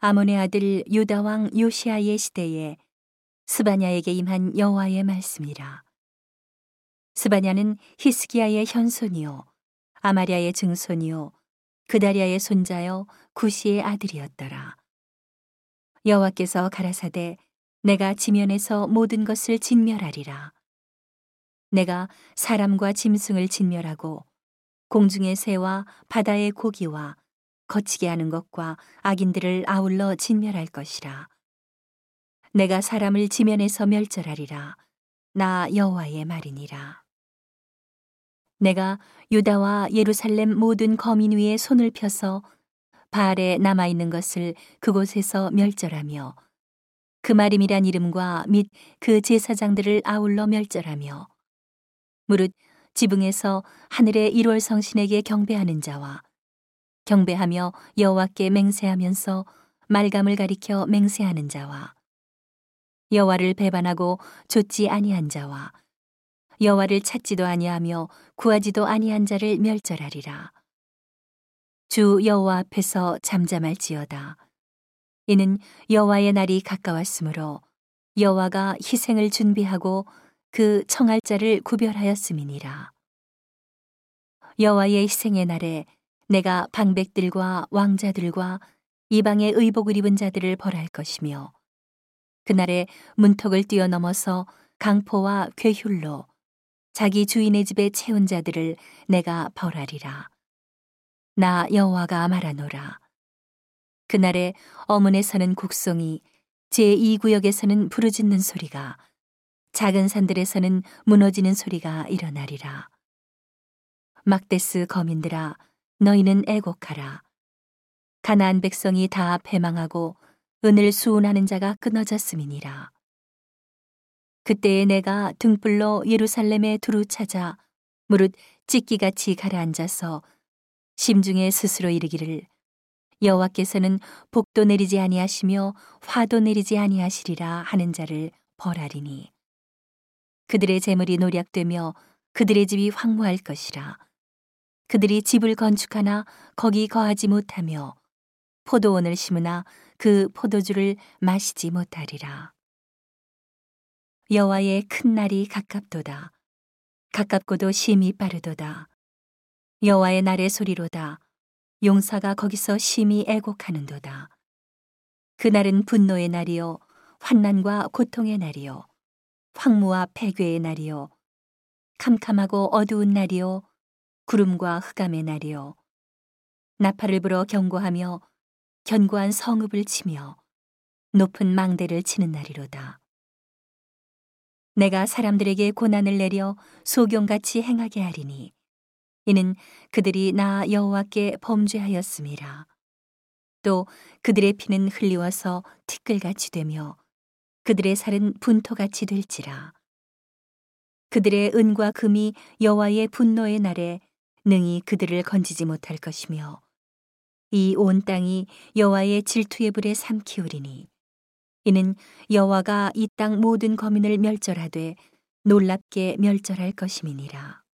아몬의 아들 유다 왕 요시아의 시대에 스바냐에게 임한 여호와의 말씀이라. 스바냐는 히스기야의 현손이요 아마랴의 증손이요 그달랴의 손자여 구시의 아들이었더라. 여호와께서 가라사대 내가 지면에서 모든 것을 진멸하리라. 내가 사람과 짐승을 진멸하고 공중의 새와 바다의 고기와 거치게 하는 것과 악인들을 아울러 진멸할 것이라. 내가 사람을 지면에서 멸절하리라. 나 여호와의 말이니라. 내가 유다와 예루살렘 모든 거민 위에 손을 펴서 바알에 남아있는 것을 그곳에서 멸절하며 그마림이란 이름과 및 그 제사장들을 아울러 멸절하며 무릇 지붕에서 하늘의 일월 성신에게 경배하는 자와 경배하며 여호와께 맹세하면서 말감을 가리켜 맹세하는 자와 여호와를 배반하고 좇지 아니한 자와 여호와를 찾지도 아니하며 구하지도 아니한 자를 멸절하리라. 주 여호와 앞에서 잠잠할지어다. 이는 여호와의 날이 가까웠으므로 여호와가 희생을 준비하고 그 청할 자를 구별하였음이니라. 여호와의 희생의 날에 내가 방백들과 왕자들과 이방의 의복을 입은 자들을 벌할 것이며 그날에 문턱을 뛰어넘어서 강포와 괴휼로 자기 주인의 집에 채운 자들을 내가 벌하리라. 나 여호와가 말하노라. 그날에 어문에서는 곡송이, 제2구역에서는 부르짖는 소리가, 작은 산들에서는 무너지는 소리가 일어나리라. 막데스 거민들아, 너희는 애곡하라. 가나안 백성이 다 패망하고 은을 수운하는 자가 끊어졌음이니라. 그때에 내가 등불로 예루살렘에 두루 찾아 무릇 찢기같이 가라앉아서 심중에 스스로 이르기를 여호와께서는 복도 내리지 아니하시며 화도 내리지 아니하시리라 하는 자를 벌하리니 그들의 재물이 노략되며 그들의 집이 황무할 것이라. 그들이 집을 건축하나 거기 거하지 못하며 포도원을 심으나 그 포도주를 마시지 못하리라. 여호와의 큰 날이 가깝도다. 가깝고도 심히 빠르도다. 여호와의 날의 소리로다. 용사가 거기서 심히 애곡하는도다. 그날은 분노의 날이요 환난과 고통의 날이요 황무와 폐괴의 날이요 캄캄하고 어두운 날이요 구름과 흑암의 날이요 나팔을 불어 경고하며 견고한 성읍을 치며 높은 망대를 치는 날이로다. 내가 사람들에게 고난을 내려 소경같이 행하게 하리니 이는 그들이 나 여호와께 범죄하였음이라. 또 그들의 피는 흘리워서 티끌같이 되며 그들의 살은 분토같이 될지라. 그들의 은과 금이 여호와의 분노의 날에 능히 그들을 건지지 못할 것이며 이 온 땅이 여호와의 질투의 불에 삼키우리니 이는 여호와가 이 땅 모든 거민을 멸절하되 놀랍게 멸절할 것임이니라.